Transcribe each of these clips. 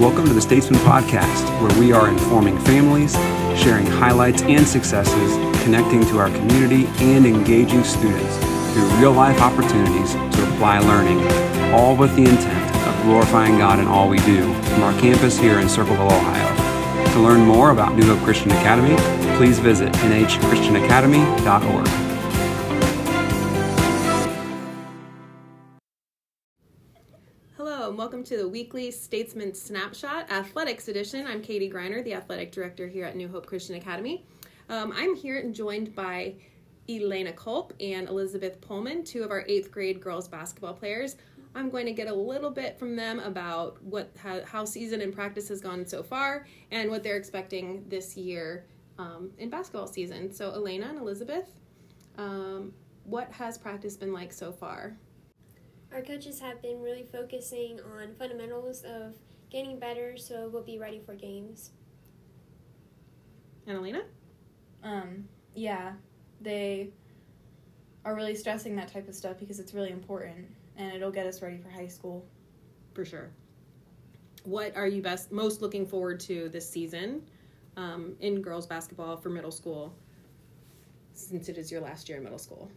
Welcome to the Statesman Podcast, where we are informing families, sharing highlights and successes, connecting to our community, and engaging students through real-life opportunities to apply learning, all with the intent of glorifying God in all we do from our campus here in Circleville, Ohio. To learn more about New Hope Christian Academy, please visit nhchristianacademy.org. Welcome to the weekly Statesman Snapshot Athletics Edition. I'm Katie Greiner, the athletic director here at New Hope Christian Academy. I'm here and joined by Elena Culp and Elizabeth Pullman, two of our 8th grade girls basketball players. I'm going to get a little bit from them about how season and practice has gone so far and what they're expecting this year in basketball season. So Elena and Elizabeth, what has practice been like so far? Our coaches have been really focusing on fundamentals of getting better, so we'll be ready for games. And Elena? Yeah, they are really stressing that type of stuff because it's really important, and it'll get us ready for high school. For sure. What are you most looking forward to this season in girls basketball for middle school, since it is your last year in middle school?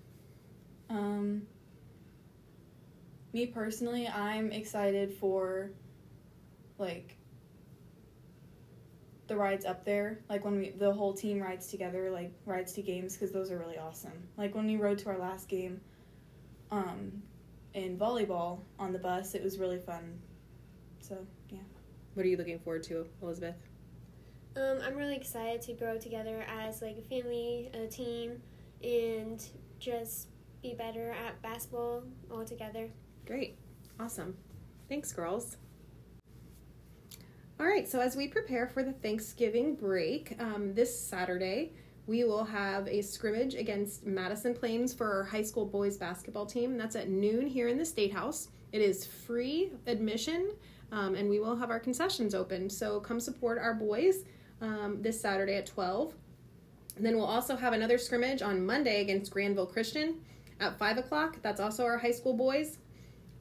Me personally, I'm excited for, the rides up there. When the whole team rides together, rides to games, because those are really awesome. When we rode to our last game in volleyball on the bus, it was really fun. So, yeah. What are you looking forward to, Elizabeth? I'm really excited to grow together as, a family, a team, and just be better at basketball all together. Great. Awesome. Thanks, girls. All right, so as we prepare for the Thanksgiving break, this Saturday, we will have a scrimmage against Madison Plains for our high school boys basketball team. That's at noon here in the State House. It is free admission, and we will have our concessions open. So come support our boys this Saturday at 12. And then we'll also have another scrimmage on Monday against Granville Christian at 5 o'clock. That's also our high school boys.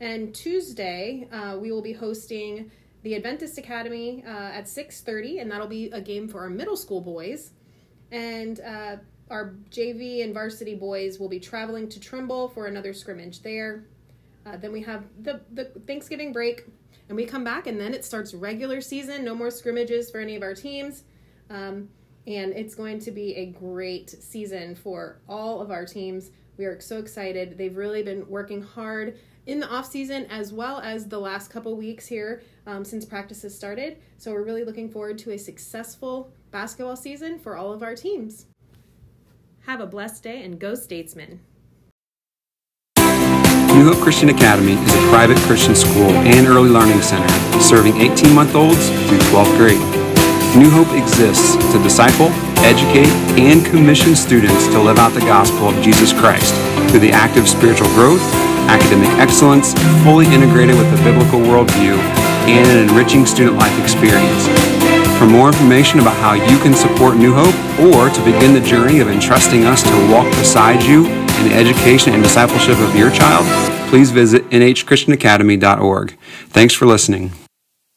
And Tuesday, we will be hosting the Adventist Academy at 6:30, and that'll be a game for our middle school boys. And our JV and varsity boys will be traveling to Trimble for another scrimmage there. Then we have the Thanksgiving break, and we come back, and then it starts regular season. No more scrimmages for any of our teams. And it's going to be a great season for all of our teams. We are so excited. They've really been working hard in the off season as well as the last couple weeks here since practice has started. So we're really looking forward to a successful basketball season for all of our teams. Have a blessed day and go Statesmen. New Hope Christian Academy is a private Christian school and early learning center serving 18-month-olds through 12th grade. New Hope exists to disciple, educate, and commission students to live out the gospel of Jesus Christ through the active spiritual growth, academic excellence, fully integrated with a biblical worldview, and an enriching student life experience. For more information about how you can support New Hope or to begin the journey of entrusting us to walk beside you in the education and discipleship of your child, please visit nhchristianacademy.org. Thanks for listening.